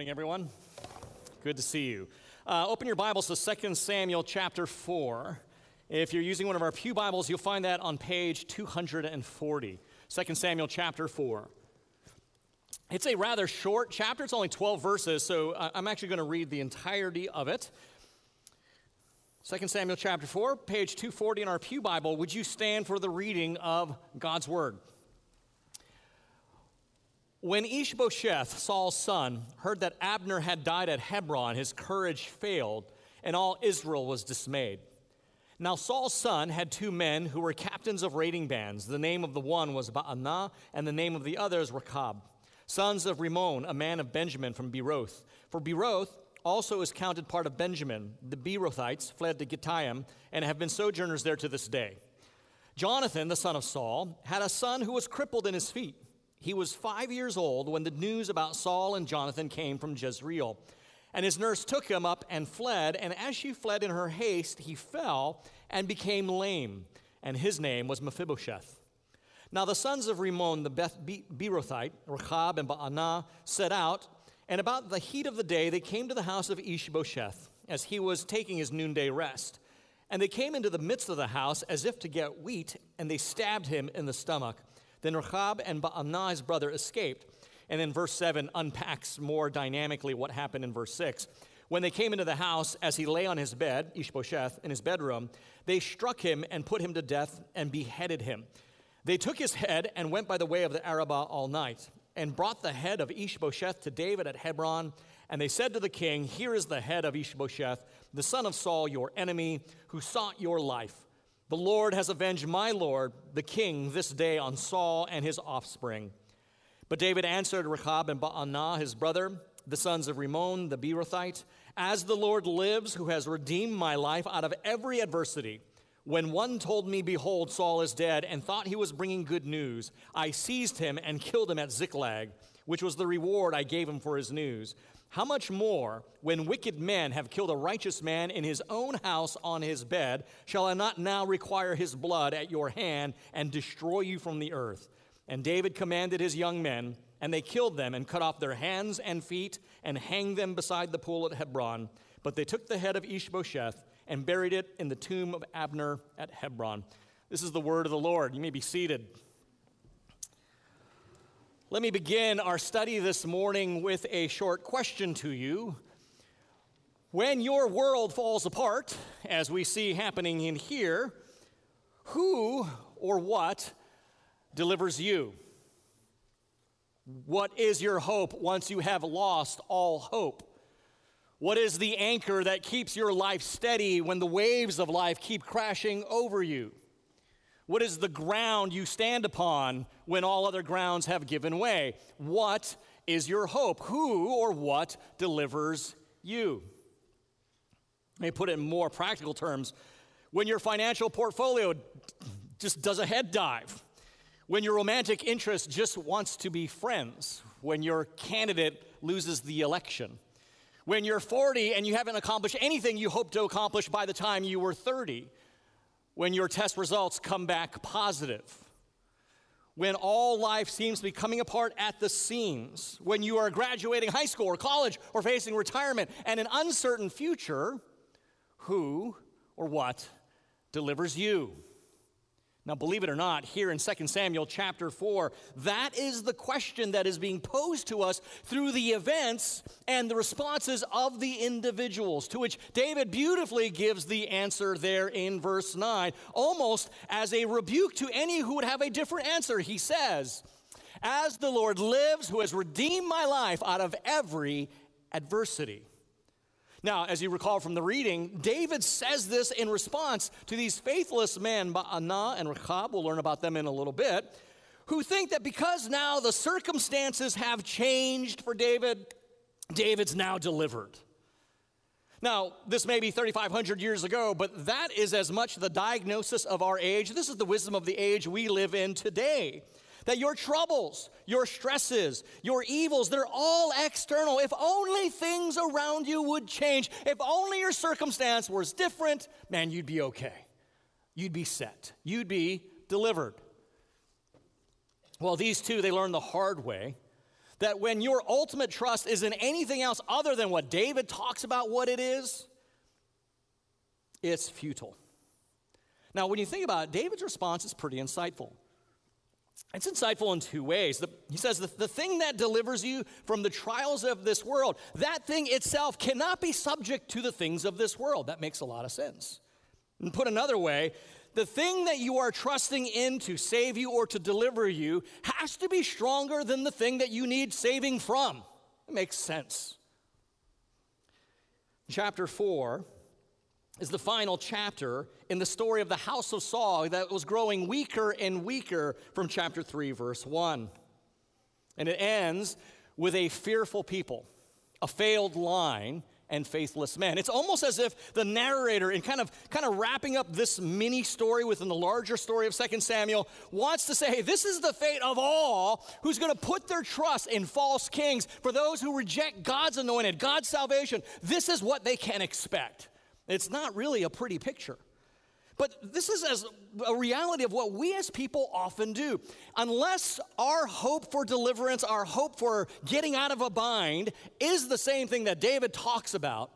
morning, everyone. Good to see you. Open your Bibles to 2 Samuel chapter 4. If you're using one of our pew Bibles, you'll find that on page 240, 2 Samuel chapter 4. It's a rather short chapter. It's only 12 verses, so I'm actually going to read the entirety of it. 2 Samuel chapter 4, page 240 in our pew Bible. Would you stand for the reading of God's Word? When Ishbosheth, Saul's son, heard that Abner had died at Hebron, his courage failed, and all Israel was dismayed. Now Saul's son had two men who were captains of raiding bands. The name of the one was Baanah, and the name of the other is Rechab, sons of Rimmon, a man of Benjamin from Beeroth. For Beeroth also is counted part of Benjamin. The Beerothites fled to Gittaim and have been sojourners there to this day. Jonathan, the son of Saul, had a son who was crippled in his feet. He was 5 years old when the news about Saul and Jonathan came from Jezreel. And his nurse took him up and fled, and as she fled in her haste, he fell and became lame, and his name was Mephibosheth. Now the sons of Rimmon, the Beerothite, Rechab and Baanah, set out, and about the heat of the day they came to the house of Ishbosheth, as he was taking his noonday rest. And they came into the midst of the house as if to get wheat, and they stabbed him in the stomach. Then Rechab and Baanah, his brother, escaped. And then verse 7 unpacks more dynamically what happened in verse 6. When they came into the house, as he lay on his bed, Ishbosheth, in his bedroom, they struck him and put him to death and beheaded him. They took his head and went by the way of the Arabah all night and brought the head of Ishbosheth to David at Hebron. And they said to the king, "Here is the head of Ishbosheth, the son of Saul, your enemy, who sought your life. The Lord has avenged my lord, the king, this day on Saul and his offspring." But David answered Rechab and Baanah, his brother, the sons of Rimmon, the Beerothite, "As the Lord lives, who has redeemed my life out of every adversity, when one told me, 'Behold, Saul is dead,' and thought he was bringing good news, I seized him and killed him at Ziklag, which was the reward I gave him for his news. How much more, when wicked men have killed a righteous man in his own house on his bed, shall I not now require his blood at your hand and destroy you from the earth?" And David commanded his young men, and they killed them and cut off their hands and feet and hanged them beside the pool at Hebron. But they took the head of Ishbosheth and buried it in the tomb of Abner at Hebron. This is the word of the Lord. You may be seated. Let me begin our study this morning with a short question to you. When your world falls apart, as we see happening in here, who or what delivers you? What is your hope once you have lost all hope? What is the anchor that keeps your life steady when the waves of life keep crashing over you? What is the ground you stand upon when all other grounds have given way? What is your hope? Who or what delivers you? Let me put it in more practical terms. When your financial portfolio just does a head dive, when your romantic interest just wants to be friends, when your candidate loses the election, when you're 40 and you haven't accomplished anything you hoped to accomplish by the time you were 30, when your test results come back positive, when all life seems to be coming apart at the seams, when you are graduating high school or college or facing retirement and an uncertain future, who or what delivers you? Now, believe it or not, here in 2 Samuel chapter 4, that is the question that is being posed to us through the events and the responses of the individuals, to which David beautifully gives the answer there in verse 9, almost as a rebuke to any who would have a different answer. He says, "As the Lord lives, who has redeemed my life out of every adversity." Now, as you recall from the reading, David says this in response to these faithless men, Baanah and Rechab, we'll learn about them in a little bit, who think that because now the circumstances have changed for David, David's now delivered. Now, this may be 3,500 years ago, but that is as much the diagnosis of our age. This is the wisdom of the age we live in today. That your troubles, your stresses, your evils, they're all external. If only things around you would change, if only your circumstance was different, man, you'd be okay. You'd be set. You'd be delivered. Well, these two, they learned the hard way that when your ultimate trust is in anything else other than what David talks about what it is, it's futile. Now, when you think about it, David's response is pretty insightful. It's insightful in two ways. He says, the thing that delivers you from the trials of this world, that thing itself cannot be subject to the things of this world. That makes a lot of sense. And put another way, the thing that you are trusting in to save you or to deliver you has to be stronger than the thing that you need saving from. It makes sense. Chapter 4 is the final chapter in the story of the house of Saul that was growing weaker and weaker from chapter 3, verse 1. And it ends with a fearful people, a failed line, and faithless men. It's almost as if the narrator, in kind of wrapping up this mini story within the larger story of 2 Samuel, wants to say, hey, this is the fate of all who's going to put their trust in false kings. For those who reject God's anointed, God's salvation, this is what they can expect. It's not really a pretty picture. But this is as a reality of what we as people often do. Unless our hope for deliverance, our hope for getting out of a bind is the same thing that David talks about,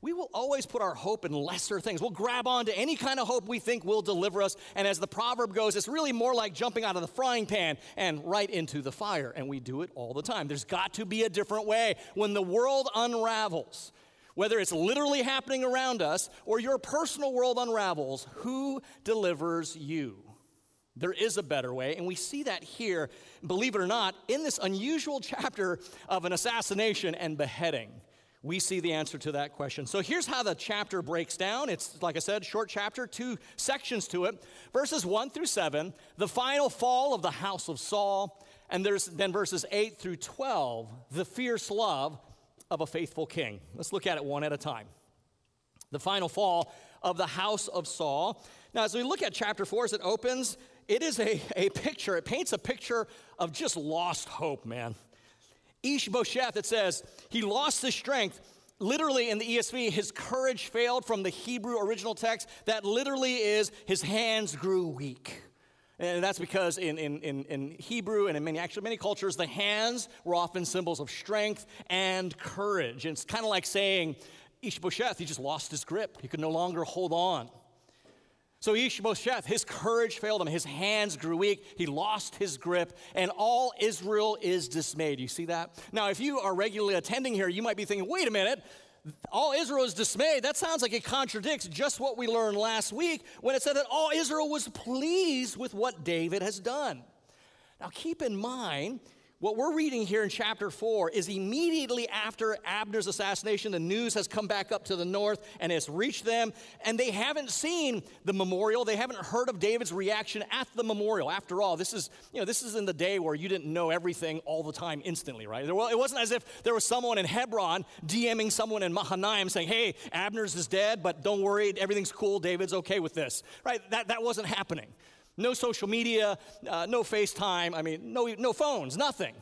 we will always put our hope in lesser things. We'll grab on to any kind of hope we think will deliver us. And as the proverb goes, it's really more like jumping out of the frying pan and right into the fire. And we do it all the time. There's got to be a different way when the world unravels. Whether it's literally happening around us or your personal world unravels, who delivers you? There is a better way, and we see that here, believe it or not, in this unusual chapter of an assassination and beheading. We see the answer to that question. So here's how the chapter breaks down. It's, like I said, short chapter, two sections to it. Verses 1-7, the final fall of the house of Saul, and there's then verses 8-12, the fierce love of a faithful king. Let's look at it one at a time. The final fall of the house of Saul. Now, as we look at chapter 4 as it opens, it is a picture. It paints a picture of just lost hope, man. Ishbosheth, it says, he lost his strength. Literally in the ESV, his courage failed from the Hebrew original text. That literally is his hands grew weak. And that's because in Hebrew and in many cultures, the hands were often symbols of strength and courage. And it's kind of like saying, Ishbosheth, he just lost his grip. He could no longer hold on. So Ishbosheth, his courage failed him. His hands grew weak. He lost his grip. And all Israel is dismayed. You see that? Now, if you are regularly attending here, you might be thinking, wait a minute. All Israel is dismayed. That sounds like it contradicts just what we learned last week when it said that all Israel was pleased with what David has done. Now keep in mind, what we're reading here in chapter 4 is immediately after Abner's assassination. The news has come back up to the north and it's reached them, and they haven't seen the memorial. They haven't heard of David's reaction at the memorial. After all, this is in the day where you didn't know everything all the time instantly, right? Well, it wasn't as if there was someone in Hebron DMing someone in Mahanaim saying, hey, Abner's is dead, but don't worry, everything's cool, David's okay with this, right? That wasn't happening. No social media, no FaceTime, no phones, nothing.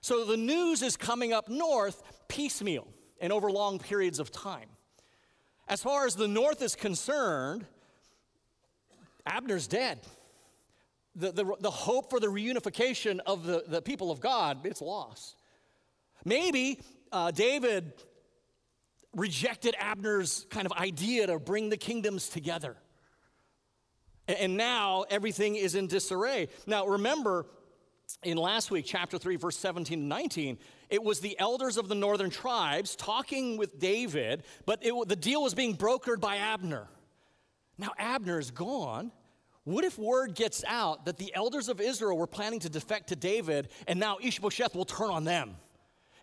So the news is coming up north piecemeal and over long periods of time. As far as the north is concerned, Abner's dead. The hope for the reunification of the people of God, it's lost. Maybe David rejected Abner's kind of idea to bring the kingdoms together. And now everything is in disarray. Now remember, in last week, chapter 3, verse 17-19, it was the elders of the northern tribes talking with David, but the deal was being brokered by Abner. Now Abner is gone. What if word gets out that the elders of Israel were planning to defect to David, and now Ishbosheth will turn on them?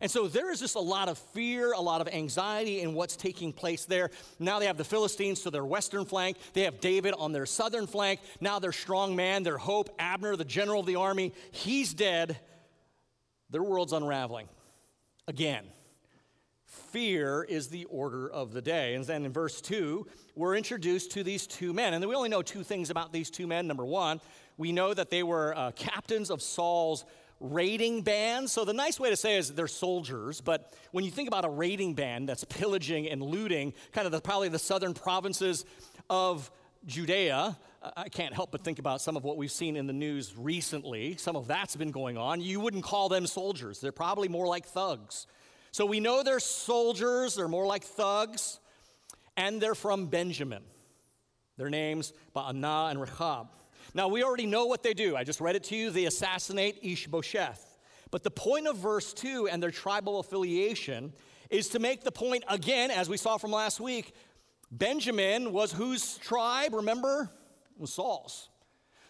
And so there is just a lot of fear, a lot of anxiety in what's taking place there. Now they have the Philistines to their western flank. They have David on their southern flank. Now their strong man, their hope, Abner, the general of the army, he's dead. Their world's unraveling. Again, fear is the order of the day. And then in verse 2, we're introduced to these two men. And we only know two things about these two men. Number one, we know that they were captains of Saul's raiding bands. So the nice way to say is they're soldiers, but when you think about a raiding band that's pillaging and looting, kind of probably the southern provinces of Judea, I can't help but think about some of what we've seen in the news recently. Some of that's been going on. You wouldn't call them soldiers. They're probably more like thugs. So we know they're soldiers. They're more like thugs. And they're from Benjamin. Their names, Baanah and Rechab. Now, we already know what they do. I just read it to you. They assassinate Ishbosheth. But the point of verse 2 and their tribal affiliation is to make the point, again, as we saw from last week, Benjamin was whose tribe, remember? It was Saul's.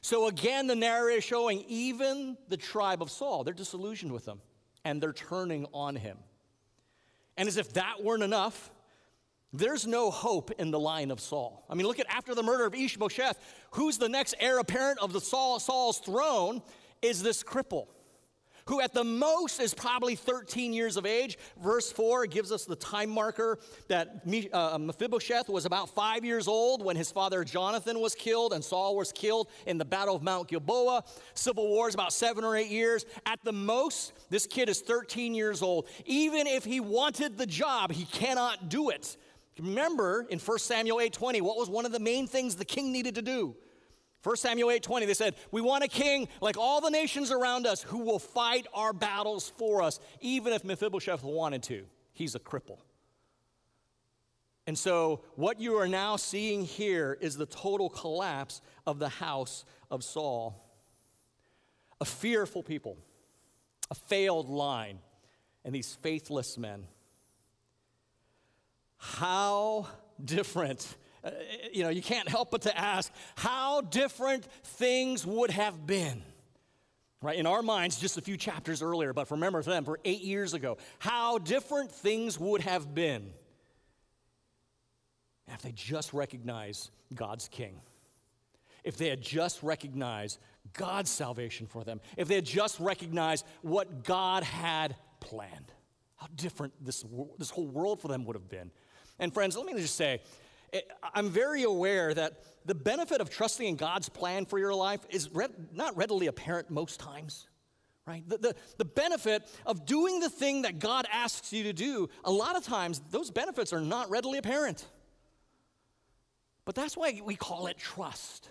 So again, the narrator is showing even the tribe of Saul, they're disillusioned with him, and they're turning on him. And as if that weren't enough, there's no hope in the line of Saul. I mean, look at after the murder of Ishbosheth, who's the next heir apparent of the Saul's throne is this cripple, who at the most is probably 13 years of age. Verse 4 gives us the time marker that Mephibosheth was about 5 years old when his father Jonathan was killed and Saul was killed in the Battle of Mount Gilboa. Civil war is about 7 or 8 years. At the most, this kid is 13 years old. Even if he wanted the job, he cannot do it. Remember in 1 Samuel 8:20, what was one of the main things the king needed to do? 1 Samuel 8:20, they said, we want a king like all the nations around us who will fight our battles for us, even if Mephibosheth wanted to. He's a cripple. And so what you are now seeing here is the total collapse of the house of Saul. A fearful people, a failed line, and these faithless men. How different you can't help but to ask how different things would have been, right? In our minds, just a few chapters earlier, but remember them for 8 years ago, how different things would have been if they just recognized God's king, if they had just recognized God's salvation for them, if they had just recognized what God had planned, how different this whole world for them would have been. And friends, let me just say, I'm very aware that the benefit of trusting in God's plan for your life is not readily apparent most times, right? The benefit of doing the thing that God asks you to do, a lot of times those benefits are not readily apparent. But that's why we call it trust.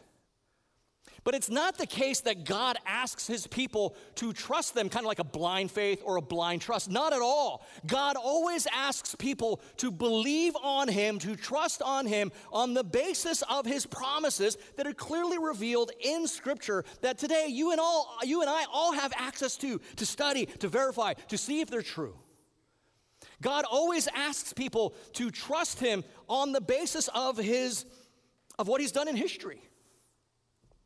But it's not the case that God asks his people to trust them, kind of like a blind faith or a blind trust. Not at all. God always asks people to believe on him, to trust on him, on the basis of his promises that are clearly revealed in Scripture that today you and I all have access to study, to verify, to see if they're true. God always asks people to trust him on the basis of what he's done in history.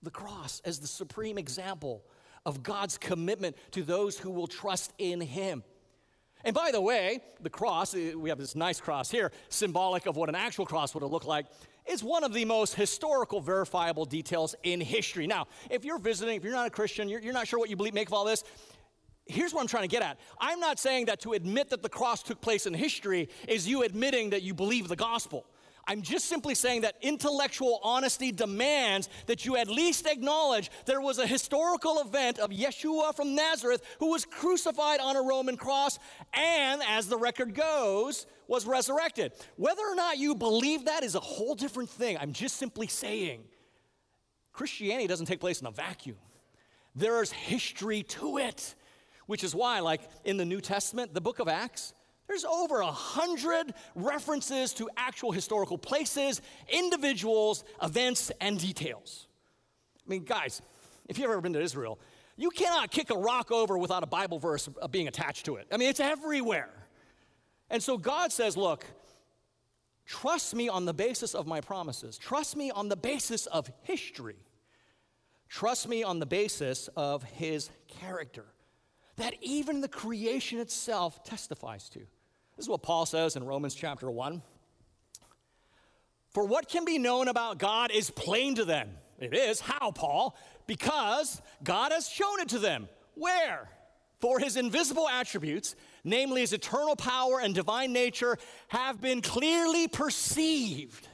The cross as the supreme example of God's commitment to those who will trust in him. And by the way, the cross, we have this nice cross here, symbolic of what an actual cross would have looked like, is one of the most historical verifiable details in history. Now, if you're visiting, if you're not a Christian, you're not sure what you believe, make of all this, here's what I'm trying to get at. I'm not saying that to admit that the cross took place in history is you admitting that you believe the gospel. I'm just simply saying that intellectual honesty demands that you at least acknowledge there was a historical event of Yeshua from Nazareth who was crucified on a Roman cross and, as the record goes, was resurrected. Whether or not you believe that is a whole different thing. I'm just simply saying Christianity doesn't take place in a vacuum. There is history to it, which is why, like in the New Testament, the book of Acts, there's over 100 references to actual historical places, individuals, events, and details. I mean, guys, if you've ever been to Israel, you cannot kick a rock over without a Bible verse being attached to it. I mean, it's everywhere. And so God says, look, trust me on the basis of my promises. Trust me on the basis of history. Trust me on the basis of his character that even the creation itself testifies to. This is what Paul says in Romans chapter 1. For what can be known about God is plain to them. It is. How, Paul? Because God has shown it to them. Where? For his invisible attributes, namely his eternal power and divine nature, have been clearly perceived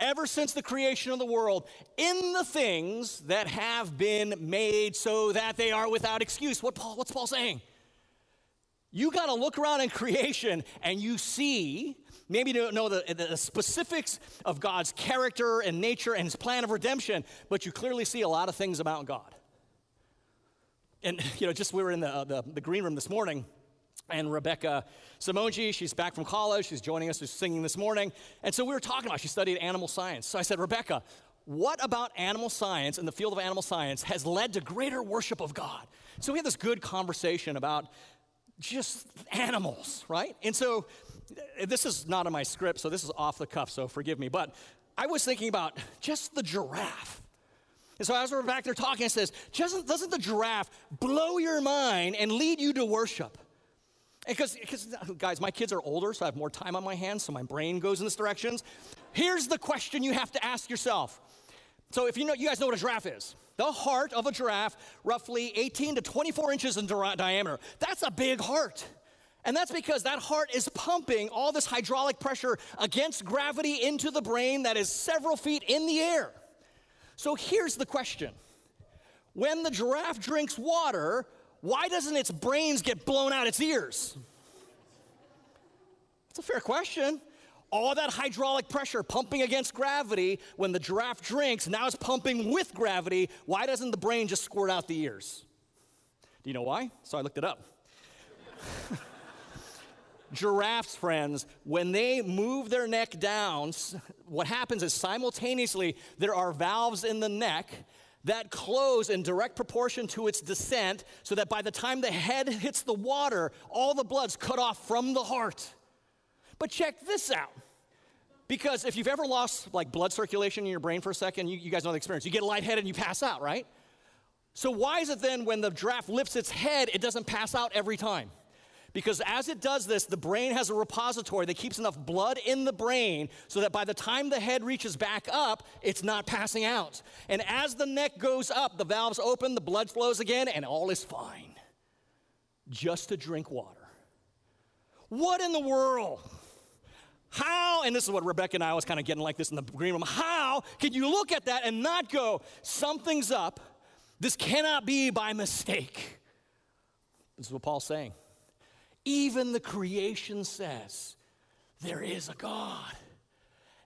ever since the creation of the world, in the things that have been made so that they are without excuse. What's Paul saying? You got to look around in creation and you see, maybe you don't know the specifics of God's character and nature and his plan of redemption, but you clearly see a lot of things about God. And, you know, just we were in the green room this morning, and Rebecca Simoji, she's back from college, she's joining us, she's singing this morning, and so we were talking about, she studied animal science. So I said, Rebecca, what about animal science and the field of animal science has led to greater worship of God? So we had this good conversation about just animals, right? And so this is not in my script, so this is off the cuff, so forgive me. But I was thinking about just the giraffe. And so as we're back there talking, it says, doesn't the giraffe blow your mind and lead you to worship? Because, guys, my kids are older, so I have more time on my hands, so my brain goes in this direction. Here's the question you have to ask yourself. So if you guys know what a giraffe is. The heart of a giraffe, roughly 18 to 24 inches in diameter. That's a big heart. And that's because that heart is pumping all this hydraulic pressure against gravity into the brain that is several feet in the air. So here's the question. When the giraffe drinks water, why doesn't its brains get blown out its ears? That's a fair question. All that hydraulic pressure pumping against gravity, when the giraffe drinks, now it's pumping with gravity. Why doesn't the brain just squirt out the ears? Do you know why? So I looked it up. Giraffes, friends, when they move their neck down, what happens is simultaneously there are valves in the neck that close in direct proportion to its descent, so that by the time the head hits the water, all the blood's cut off from the heart. But check this out, because if you've ever lost like blood circulation in your brain for a second, you guys know the experience. You get lightheaded and you pass out, right? So why is it then when the giraffe lifts its head, it doesn't pass out every time? Because as it does this, the brain has a repository that keeps enough blood in the brain so that by the time the head reaches back up, it's not passing out. And as the neck goes up, the valves open, the blood flows again, and all is fine. Just to drink water. What in the world? How, and this is what Rebecca and I was kind of getting like this in the green room, how can you look at that and not go, something's up, this cannot be by mistake? This is what Paul's saying. Even the creation says there is a God.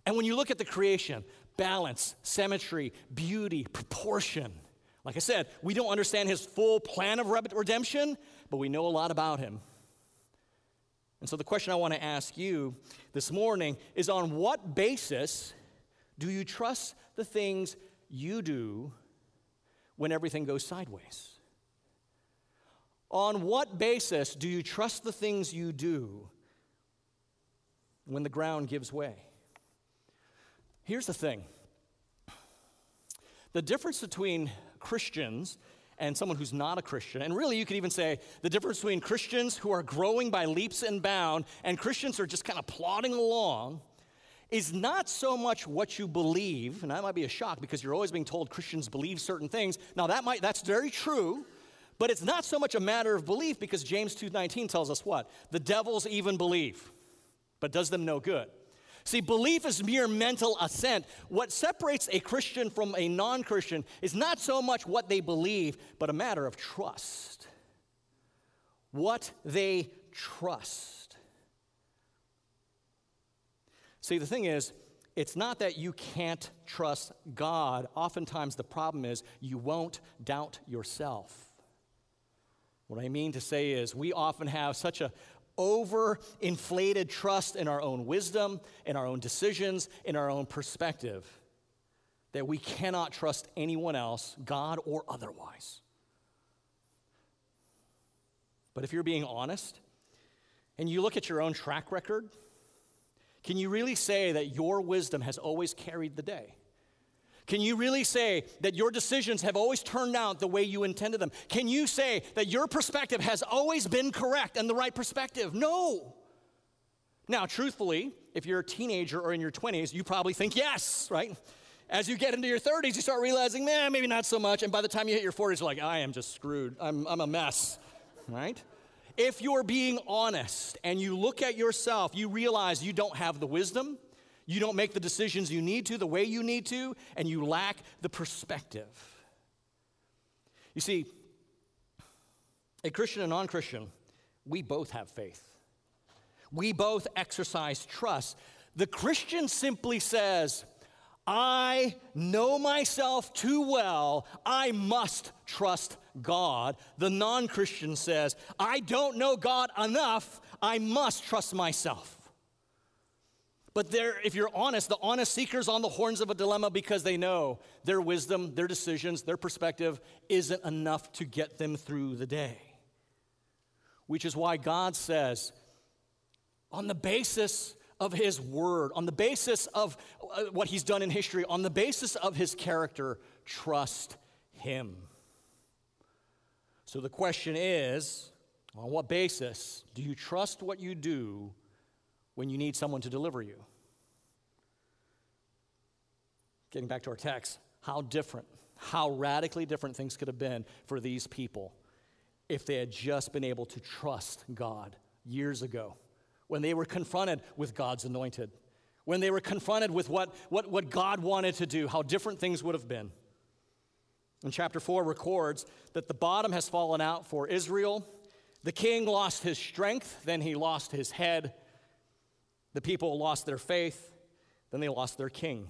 And when you look at the creation, balance, symmetry, beauty, proportion. Like I said, we don't understand his full plan of redemption, but we know a lot about him. And so the question I want to ask you this morning is, on what basis do you trust the things you do when everything goes sideways? On what basis do you trust the things you do when the ground gives way? Here's the thing. The difference between Christians and someone who's not a Christian, and really you could even say the difference between Christians who are growing by leaps and bounds and Christians who are just kind of plodding along, is not so much what you believe, and that might be a shock because you're always being told Christians believe certain things. Now that's very true, but it's not so much a matter of belief, because James 2:19 tells us what? The devils even believe, but does them no good. See, belief is mere mental assent. What separates a Christian from a non-Christian is not so much what they believe, but a matter of trust. What they trust. See, the thing is, it's not that you can't trust God. Oftentimes the problem is you won't doubt yourself. What I mean to say is we often have such a overinflated trust in our own wisdom, in our own decisions, in our own perspective, that we cannot trust anyone else, God or otherwise. But if you're being honest and you look at your own track record, can you really say that your wisdom has always carried the day? Can you really say that your decisions have always turned out the way you intended them? Can you say that your perspective has always been correct and the right perspective? No. Now, truthfully, if you're a teenager or in your 20s, you probably think yes, right? As you get into your 30s, you start realizing, man, maybe not so much. And by the time you hit your 40s, you're like, I am just screwed. I'm a mess, right? If you're being honest and you look at yourself, you realize you don't have the wisdom. You don't make the decisions you need to the way you need to, and you lack the perspective. You see, a Christian and non-Christian, We both have faith. We both exercise trust. The Christian simply says, I know myself too well. I must trust God. The non-Christian says, I don't know God enough. I must trust myself. But if you're honest, the honest seeker's on the horns of a dilemma because they know their wisdom, their decisions, their perspective isn't enough to get them through the day. Which is why God says, on the basis of his word, on the basis of what he's done in history, on the basis of his character, trust him. So the question is, on what basis do you trust what you do when you need someone to deliver you? Getting back to our text, how different, how radically different things could have been for these people if they had just been able to trust God years ago, when they were confronted with God's anointed, when they were confronted with what God wanted to do, how different things would have been. And chapter 4 records that the bottom has fallen out for Israel. The king lost his strength, then he lost his head. The people lost their faith, then they lost their king.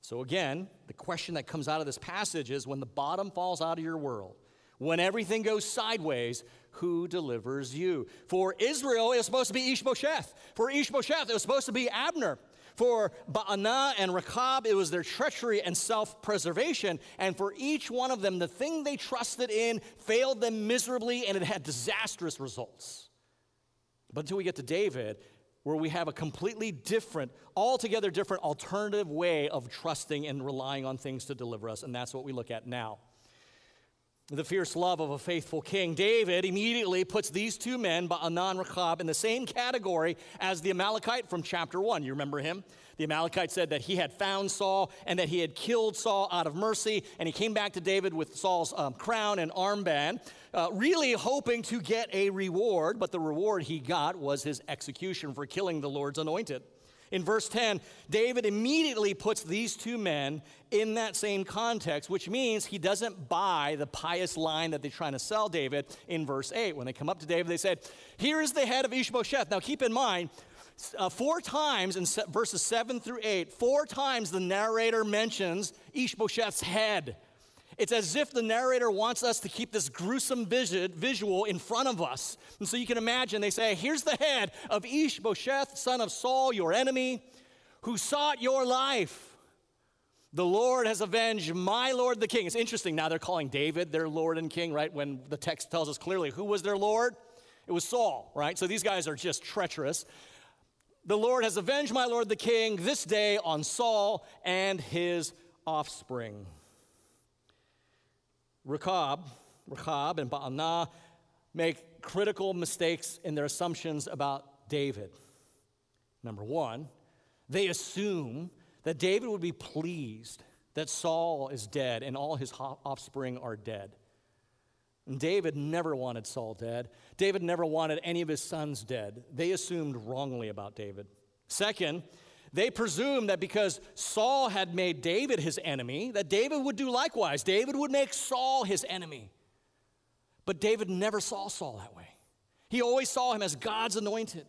So again, the question that comes out of this passage is, when the bottom falls out of your world, when everything goes sideways, who delivers you? For Israel, it was supposed to be Ishbosheth. For Ishbosheth, it was supposed to be Abner. For Baanah and Rechab, it was their treachery and self-preservation. And for each one of them, the thing they trusted in failed them miserably, and it had disastrous results. But until we get to David, where we have a completely different, altogether different alternative way of trusting and relying on things to deliver us, and that's what we look at now. The fierce love of a faithful king. David immediately puts these two men, Baanah and Rechab, in the same category as the Amalekite from chapter 1. You remember him? The Amalekite said that he had found Saul and that he had killed Saul out of mercy, and he came back to David with Saul's crown and armband, really hoping to get a reward, but the reward he got was his execution for killing the Lord's anointed. In verse 10, David immediately puts these two men in that same context, which means he doesn't buy the pious line that they're trying to sell David in verse 8. When they come up to David, they said, here is the head of Ishbosheth. Now keep in mind, four times in verses 7 through 8, four times the narrator mentions Ishbosheth's head. It's as if the narrator wants us to keep this gruesome visual in front of us. And so you can imagine, they say, here's the head of Ishbosheth, son of Saul, your enemy, who sought your life. The Lord has avenged my Lord the king. It's interesting, now they're calling David their Lord and king, right? When the text tells us clearly who was their Lord? It was Saul, right? So these guys are just treacherous. The Lord has avenged my Lord the king this day on Saul and his offspring. Rechab and Baanah make critical mistakes in their assumptions about David. Number one, they assume that David would be pleased that Saul is dead and all his offspring are dead. And David never wanted Saul dead. David never wanted any of his sons dead. They assumed wrongly about David. Second, they presumed that because Saul had made David his enemy, that David would do likewise. David would make Saul his enemy. But David never saw Saul that way. He always saw him as God's anointed.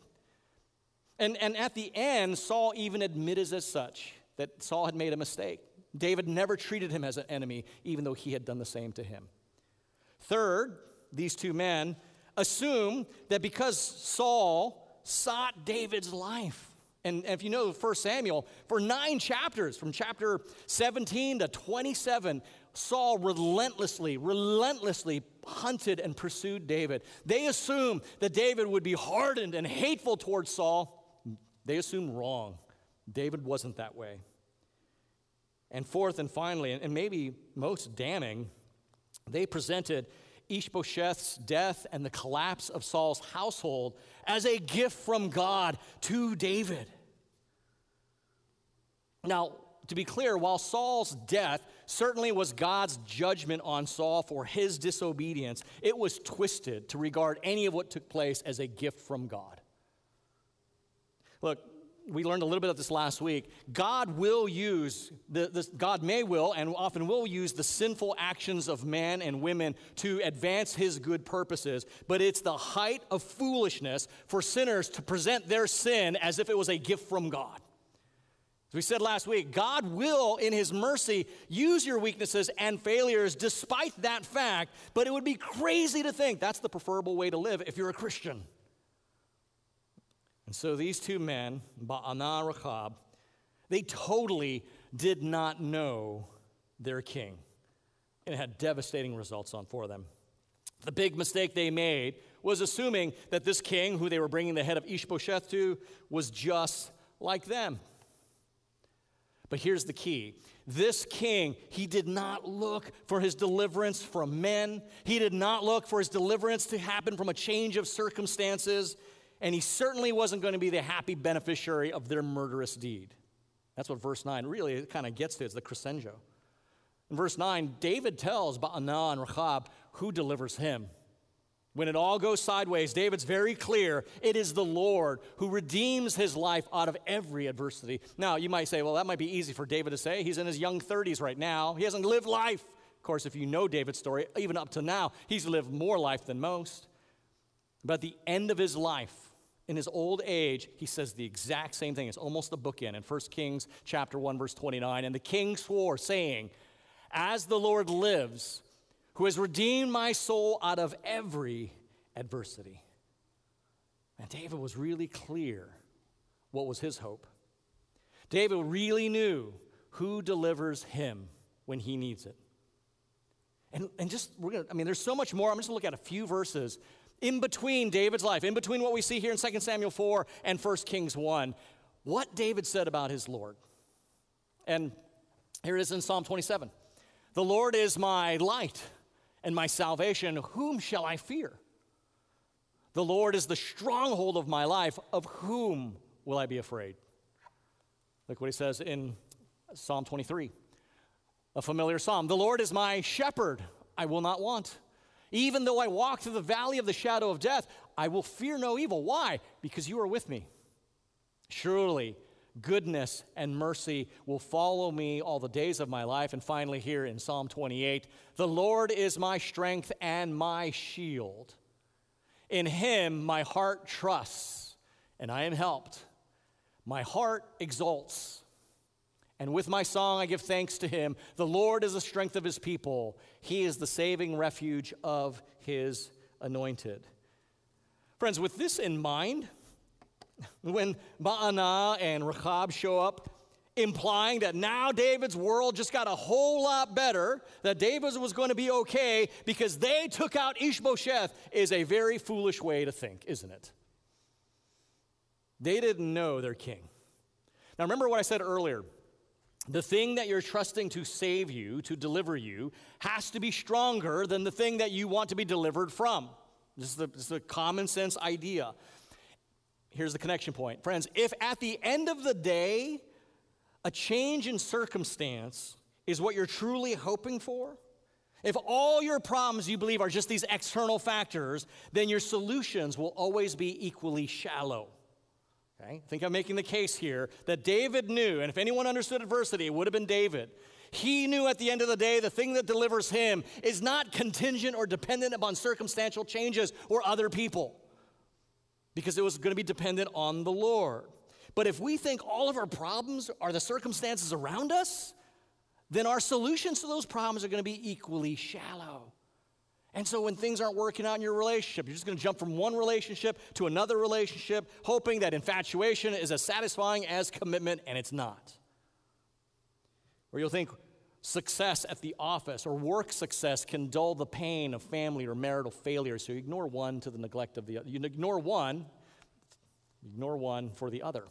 And at the end, Saul even admitted as such that Saul had made a mistake. David never treated him as an enemy, even though he had done the same to him. Third, these two men assume that because Saul sought David's life, and if you know 1 Samuel, for 9 chapters, from chapter 17 to 27, Saul relentlessly hunted and pursued David. They assumed that David would be hardened and hateful towards Saul. They assumed wrong. David wasn't that way. And fourth and finally, and maybe most damning, they presented Ishbosheth's death and the collapse of Saul's household as a gift from God to David. Now, to be clear, while Saul's death certainly was God's judgment on Saul for his disobedience, it was twisted to regard any of what took place as a gift from God. Look, we learned a little bit of this last week. God will use, God may will and often will use the sinful actions of men and women to advance his good purposes, but it's the height of foolishness for sinners to present their sin as if it was a gift from God. As we said last week, God will, in his mercy, use your weaknesses and failures despite that fact, but it would be crazy to think that's the preferable way to live if you're a Christian. And so these two men, Baanah and Rechab, they totally did not know their king. And it had devastating results for them. The big mistake they made was assuming that this king, who they were bringing the head of Ishbosheth to, was just like them. But here's the key. This king, he did not look for his deliverance from men. He did not look for his deliverance to happen from a change of circumstances. And he certainly wasn't going to be the happy beneficiary of their murderous deed. That's what verse 9 really kind of gets to. It's the crescendo. In verse 9, David tells Baanah and Rechab who delivers him. When it all goes sideways, David's very clear. It is the Lord who redeems his life out of every adversity. Now, you might say, well, that might be easy for David to say. He's in his young 30s right now. He hasn't lived life. Of course, if you know David's story, even up to now, he's lived more life than most. But at the end of his life, in his old age, he says the exact same thing. It's almost the bookend in 1 Kings chapter 1, verse 29. And the king swore, saying, as the Lord lives, who has redeemed my soul out of every adversity. And David was really clear what was his hope. David really knew who delivers him when he needs it. And just, there's so much more. I'm just going to look at a few verses in between David's life, in between what we see here in 2 Samuel 4 and 1 Kings 1, what David said about his Lord. And here it is in Psalm 27. The Lord is my light and my salvation. Whom shall I fear? The Lord is the stronghold of my life. Of whom will I be afraid? Look what he says in Psalm 23, a familiar psalm. The Lord is my shepherd. I will not want. Even though I walk through the valley of the shadow of death, I will fear no evil. Why? Because you are with me. Surely goodness and mercy will follow me all the days of my life. And finally here in Psalm 28, the Lord is my strength and my shield. In him my heart trusts, and I am helped. My heart exalts. And with my song I give thanks to him. The Lord is the strength of his people. He is the saving refuge of his anointed. Friends, with this in mind, when Baanah and Rechab show up, implying that now David's world just got a whole lot better, that David was going to be okay because they took out Ishbosheth, is a very foolish way to think, isn't it? They didn't know their king. Now remember what I said earlier. The thing that you're trusting to save you, to deliver you, has to be stronger than the thing that you want to be delivered from. This is a common sense idea. Here's the connection point. Friends, if at the end of the day, a change in circumstance is what you're truly hoping for, if all your problems you believe are just these external factors, then your solutions will always be equally shallow. Okay? I think I'm making the case here that David knew, and if anyone understood adversity, it would have been David. He knew at the end of the day the thing that delivers him is not contingent or dependent upon circumstantial changes or other people, because it was going to be dependent on the Lord. But if we think all of our problems are the circumstances around us, then our solutions to those problems are going to be equally shallow. And so when things aren't working out in your relationship, you're just going to jump from one relationship to another relationship, hoping that infatuation is as satisfying as commitment, and it's not. Or you'll think success at the office or work success can dull the pain of family or marital failure, so you ignore one to the neglect of the other. You ignore one for the other.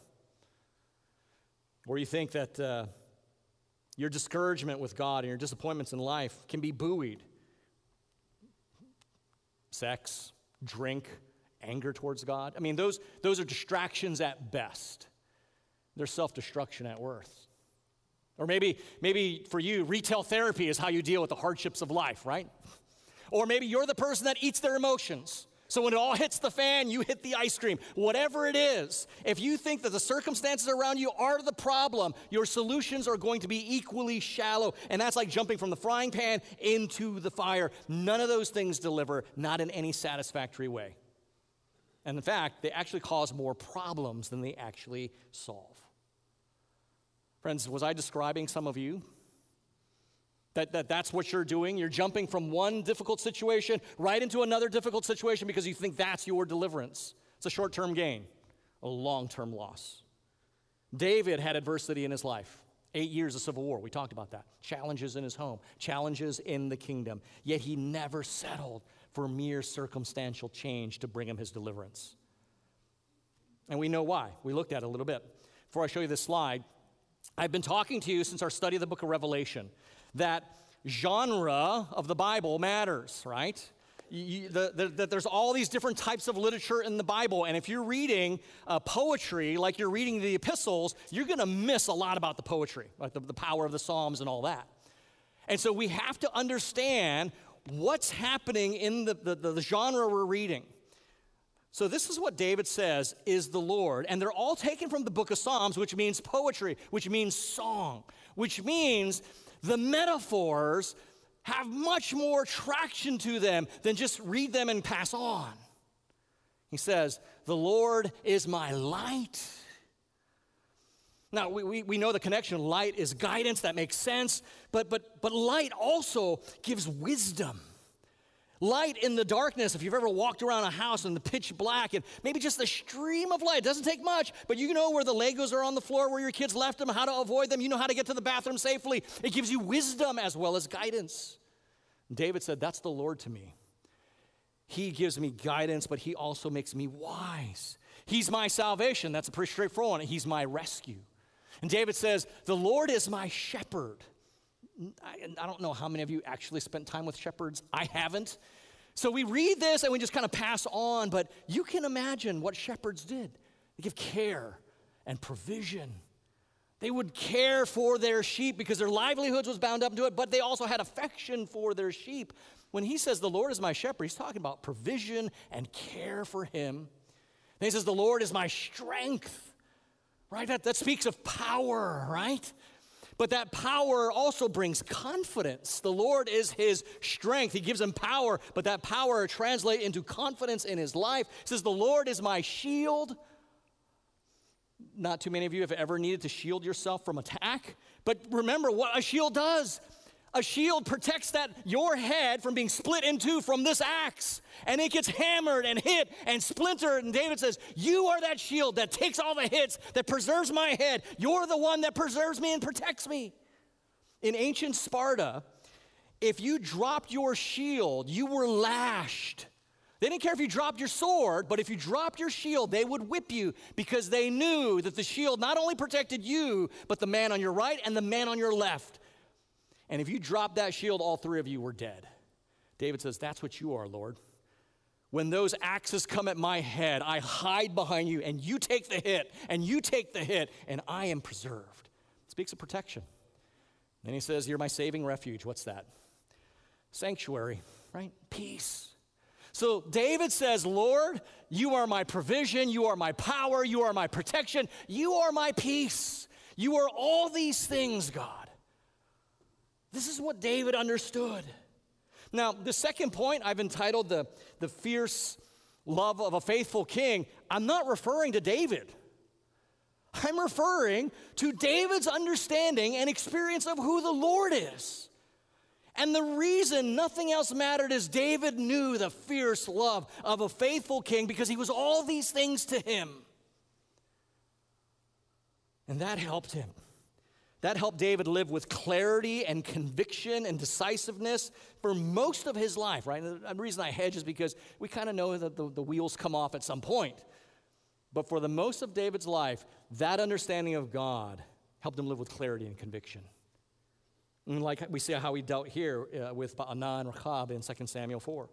Or you think that your discouragement with God and your disappointments in life can be buoyed. Sex, drink, anger towards God. Those are distractions at best. They're self-destruction at worst. Or maybe for you, retail therapy is how you deal with the hardships of life, right? Or maybe you're the person that eats their emotions. So when it all hits the fan, you hit the ice cream. Whatever it is, if you think that the circumstances around you are the problem, your solutions are going to be equally shallow. And that's like jumping from the frying pan into the fire. None of those things deliver, not in any satisfactory way. And in fact, they actually cause more problems than they actually solve. Friends, was I describing some of you? That's what you're doing. You're jumping from one difficult situation right into another difficult situation because you think that's your deliverance. It's a short-term gain, a long-term loss. David had adversity in his life. 8 years of civil war. We talked about that. Challenges in his home, challenges in the kingdom. Yet he never settled for mere circumstantial change to bring him his deliverance. And we know why. We looked at it a little bit. Before I show you this slide, I've been talking to you since our study of the book of Revelation that genre of the Bible matters, right? There's all these different types of literature in the Bible, and if you're reading poetry like you're reading the epistles, you're going to miss a lot about the poetry, like the power of the Psalms and all that. And so we have to understand what's happening in the genre we're reading. So this is what David says is the Lord, and they're all taken from the book of Psalms, which means poetry, which means song, which means the metaphors have much more traction to them than just read them and pass on. He says, the Lord is my light. Now, we know the connection. Light is guidance. That makes sense. But light also gives wisdom. Light in the darkness, if you've ever walked around a house in the pitch black and maybe just the stream of light, it doesn't take much, but you know where the Legos are on the floor, where your kids left them, how to avoid them, you know how to get to the bathroom safely. It gives you wisdom as well as guidance. David said, that's the Lord to me. He gives me guidance, but he also makes me wise. He's my salvation. That's a pretty straightforward one. He's my rescue. And David says, the Lord is my shepherd. I don't know how many of you actually spent time with shepherds. I haven't. So we read this and we just kind of pass on, but you can imagine what shepherds did. They give care and provision. They would care for their sheep because their livelihoods was bound up to it, but they also had affection for their sheep. When he says, the Lord is my shepherd, he's talking about provision and care for him. Then he says, the Lord is my strength, right? That speaks of power, right? But that power also brings confidence. The Lord is his strength. He gives him power, but that power translates into confidence in his life. It says, the Lord is my shield. Not too many of you have ever needed to shield yourself from attack, but remember what a shield does. A shield protects your head from being split in two from this axe, and it gets hammered and hit and splintered, and David says, you are that shield that takes all the hits, that preserves my head. You're the one that preserves me and protects me. In ancient Sparta, if you dropped your shield, you were lashed. They didn't care if you dropped your sword, but if you dropped your shield, they would whip you because they knew that the shield not only protected you, but the man on your right and the man on your left. And if you dropped that shield, all three of you were dead. David says, that's what you are, Lord. When those axes come at my head, I hide behind you, and you take the hit, and you take the hit, and I am preserved. It speaks of protection. Then he says, you're my saving refuge. What's that? Sanctuary, right? Peace. So David says, Lord, you are my provision, you are my power, you are my protection, you are my peace. You are all these things, God. This is what David understood. Now, the second point I've entitled the fierce love of a faithful king. I'm not referring to David. I'm referring to David's understanding and experience of who the Lord is. And the reason nothing else mattered is David knew the fierce love of a faithful king because he was all these things to him. And that helped him. That helped David live with clarity and conviction and decisiveness for most of his life, right? And the reason I hedge is because we kind of know that the wheels come off at some point. But for the most of David's life, that understanding of God helped him live with clarity and conviction. And like we see how he dealt here with Baanah and Rechab in 2 Samuel 4.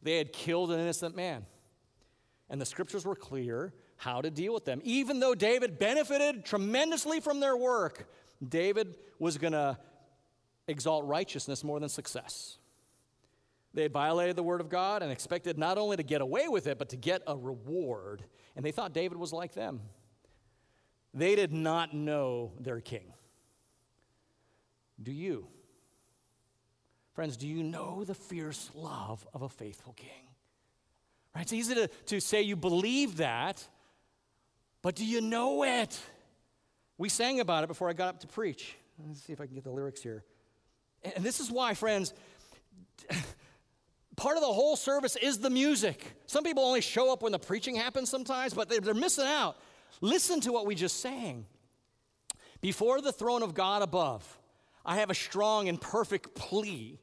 They had killed an innocent man. And the scriptures were clear how to deal with them. Even though David benefited tremendously from their work, David was going to exalt righteousness more than success. They had violated the word of God and expected not only to get away with it, but to get a reward. And they thought David was like them. They did not know their king. Do you? Friends, do you know the fierce love of a faithful king? Right? It's easy to say you believe that, but do you know it? We sang about it before I got up to preach. Let's see if I can get the lyrics here. And this is why, friends, part of the whole service is the music. Some people only show up when the preaching happens sometimes, but they're missing out. Listen to what we just sang. Before the throne of God above, I have a strong and perfect plea,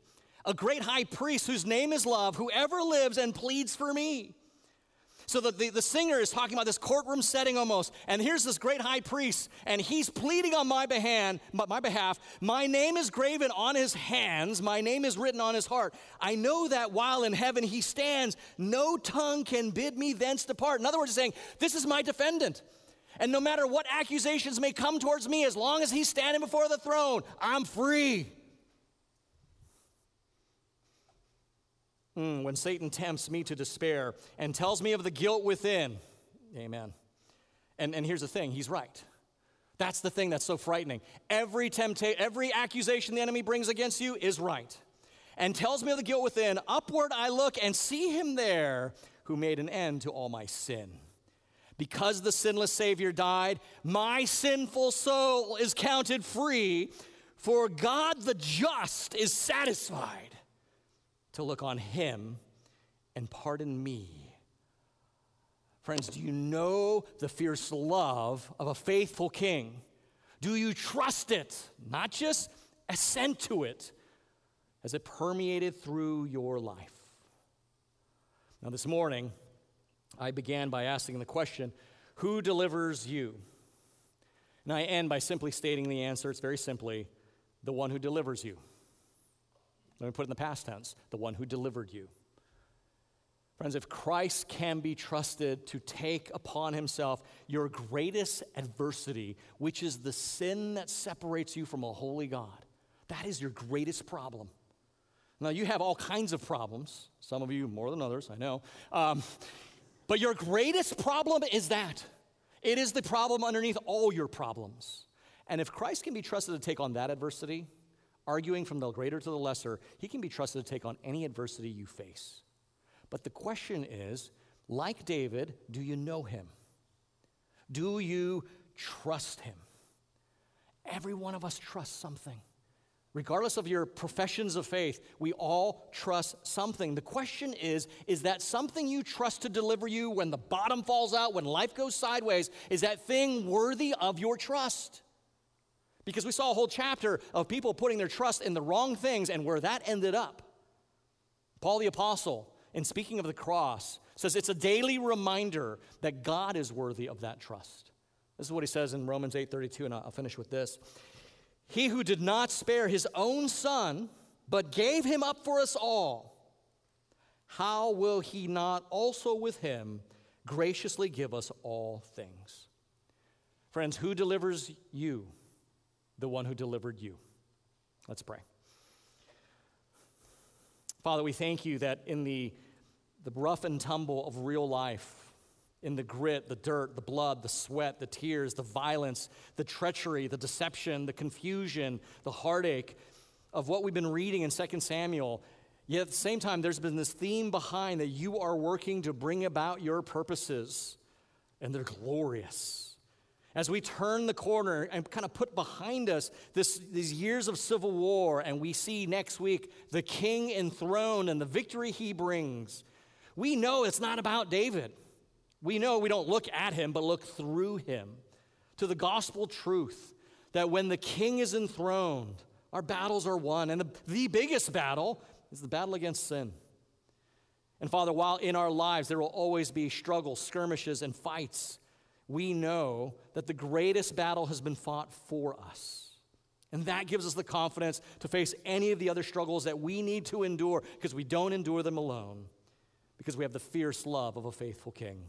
a great high priest whose name is love, whoever lives and pleads for me. So the singer is talking about this courtroom setting almost, and here's this great high priest, and he's pleading on my behalf. My name is graven on his hands. My name is written on his heart. I know that while in heaven he stands, no tongue can bid me thence depart. In other words, he's saying, this is my defendant. And no matter what accusations may come towards me, as long as he's standing before the throne, I'm free. When Satan tempts me to despair and tells me of the guilt within, amen. And here's the thing, he's right. That's the thing that's so frightening. Every accusation the enemy brings against you is right. And tells me of the guilt within, upward I look and see him there who made an end to all my sin. Because the sinless Savior died, my sinful soul is counted free, for God the just is satisfied to look on him and pardon me. Friends, do you know the fierce love of a faithful king? Do you trust it? Not just assent to it, as it permeated through your life. Now this morning, I began by asking the question, who delivers you? And I end by simply stating the answer. It's very simply, the one who delivers you. Let me put it in the past tense, the one who delivered you. Friends, if Christ can be trusted to take upon himself your greatest adversity, which is the sin that separates you from a holy God, that is your greatest problem. Now, you have all kinds of problems, some of you more than others, I know, but your greatest problem is that. It is the problem underneath all your problems. And if Christ can be trusted to take on that adversity, arguing from the greater to the lesser, he can be trusted to take on any adversity you face. But the question is, like David, do you know him? Do you trust him? Every one of us trusts something. Regardless of your professions of faith, we all trust something. The question is that something you trust to deliver you when the bottom falls out, when life goes sideways, is that thing worthy of your trust? Because we saw a whole chapter of people putting their trust in the wrong things and where that ended up. Paul the Apostle, in speaking of the cross, says it's a daily reminder that God is worthy of that trust. This is what he says in Romans 8:32, and I'll finish with this. He who did not spare his own son, but gave him up for us all, how will he not also with him graciously give us all things? Friends, who delivers you? The one who delivered you. Let's pray. Father, we thank you that in the rough and tumble of real life, in the grit, the dirt, the blood, the sweat, the tears, the violence, the treachery, the deception, the confusion, the heartache of what we've been reading in 2 Samuel, yet at the same time there's been this theme behind that you are working to bring about your purposes, and they're glorious. As we turn the corner and kind of put behind us these years of civil war, and we see next week the king enthroned and the victory he brings, we know it's not about David. We know we don't look at him, but look through him to the gospel truth that when the king is enthroned, our battles are won. And the biggest battle is the battle against sin. And Father, while in our lives there will always be struggles, skirmishes, and fights, we know that the greatest battle has been fought for us. And that gives us the confidence to face any of the other struggles that we need to endure, because we don't endure them alone, because we have the fierce love of a faithful king.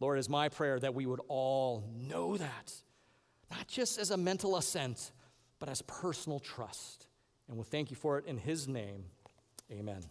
Lord, it is my prayer that we would all know that, not just as a mental assent, but as personal trust. And we'll thank you for it in his name. Amen.